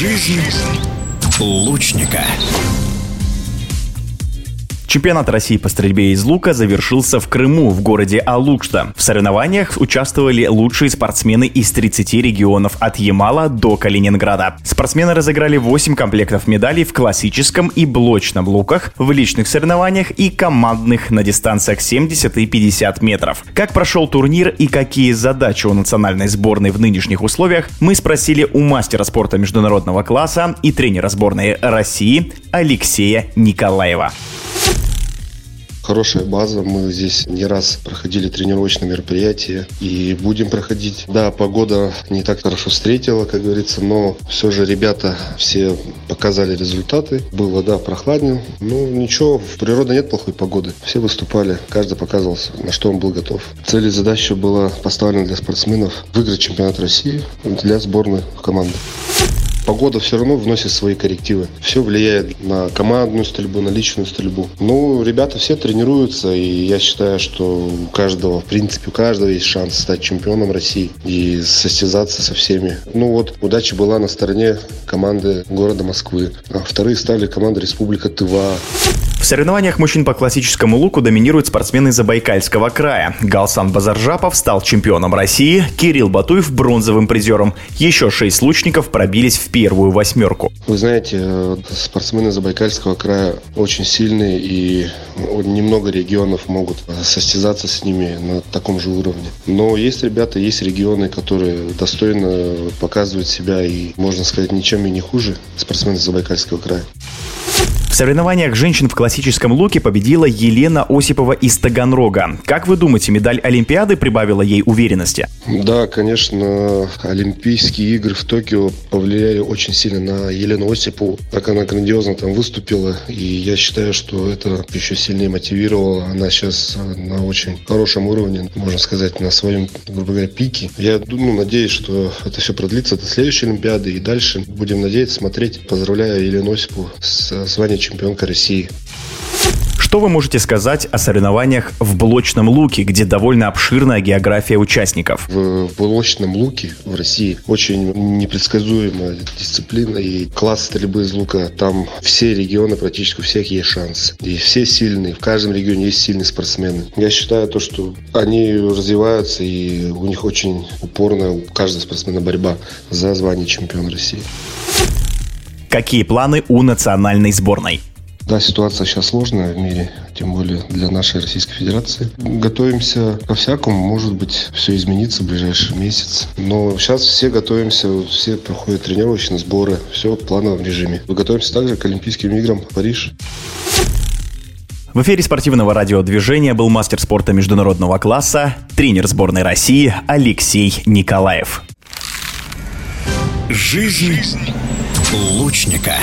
Жизнь лучника. Чемпионат России по стрельбе из лука завершился в Крыму, в городе Алушта. В соревнованиях участвовали лучшие спортсмены из 30 регионов от Ямала до Калининграда. Спортсмены разыграли 8 комплектов медалей в классическом и блочном луках, в личных соревнованиях и командных на дистанциях 70 и 50 метров. Как прошел турнир и какие задачи у национальной сборной в нынешних условиях, мы спросили у мастера спорта международного класса и тренера сборной России Алексея Николаева. Хорошая база, мы здесь не раз проходили тренировочные мероприятия и будем проходить. Да, погода не так хорошо встретила, как говорится, но все же ребята все показали результаты. Было, да, прохладнее, но ничего, в природе нет плохой погоды. Все выступали, каждый показывался, на что он был готов. Цель и задача была поставлена для спортсменов выиграть чемпионат России для сборной команды. Погода все равно вносит свои коррективы. Все влияет на командную стрельбу, на личную стрельбу. Ну, ребята все тренируются, и я считаю, что у каждого, в принципе, у каждого есть шанс стать чемпионом России и состязаться со всеми. Ну вот, удача была на стороне команды города Москвы. А вторые стали команда Республика Тыва. В соревнованиях мужчин по классическому луку доминируют спортсмены Забайкальского края. Галсан Базаржапов стал чемпионом России, Кирилл Батуев – бронзовым призером. Еще 6 лучников пробились в первую восьмерку. Вы знаете, спортсмены Забайкальского края очень сильные, и немного регионов могут состязаться с ними на таком же уровне. Но есть ребята, есть регионы, которые достойно показывают себя и, можно сказать, ничем и не хуже спортсмены Забайкальского края. В соревнованиях женщин в классическом луке победила Елена Осипова из Таганрога. Как вы думаете, медаль Олимпиады прибавила ей уверенности? Да, конечно, Олимпийские игры в Токио повлияли очень сильно на Елену Осипову. Так она грандиозно там выступила, и я считаю, что это еще сильнее мотивировало. Она сейчас на очень хорошем уровне, можно сказать, на своем, грубо говоря, пике. Я надеюсь, что это все продлится до следующей Олимпиады и дальше. Будем надеяться, смотреть. Поздравляю Елену Осипову с званием чемпионка России. Что вы можете сказать о соревнованиях в блочном луке, где довольно обширная география участников? В блочном луке в России очень непредсказуемая дисциплина и класс стрельбы из лука. Там все регионы, практически у всех есть шанс. И все сильные, в каждом регионе есть сильные спортсмены. Я считаю, то, что они развиваются, и у них очень упорная, у каждого спортсмена борьба за звание чемпиона России. Какие планы у национальной сборной? Да, ситуация сейчас сложная в мире, тем более для нашей Российской Федерации. Готовимся ко всякому, может быть, все изменится в ближайший месяц. Но сейчас все готовимся, все проходят тренировочные сборы, все в плановом режиме. Мы готовимся также к Олимпийским играм в Париж. В эфире спортивного радиодвижения был мастер спорта международного класса, тренер сборной России Алексей Николаев. Жизнь лучника.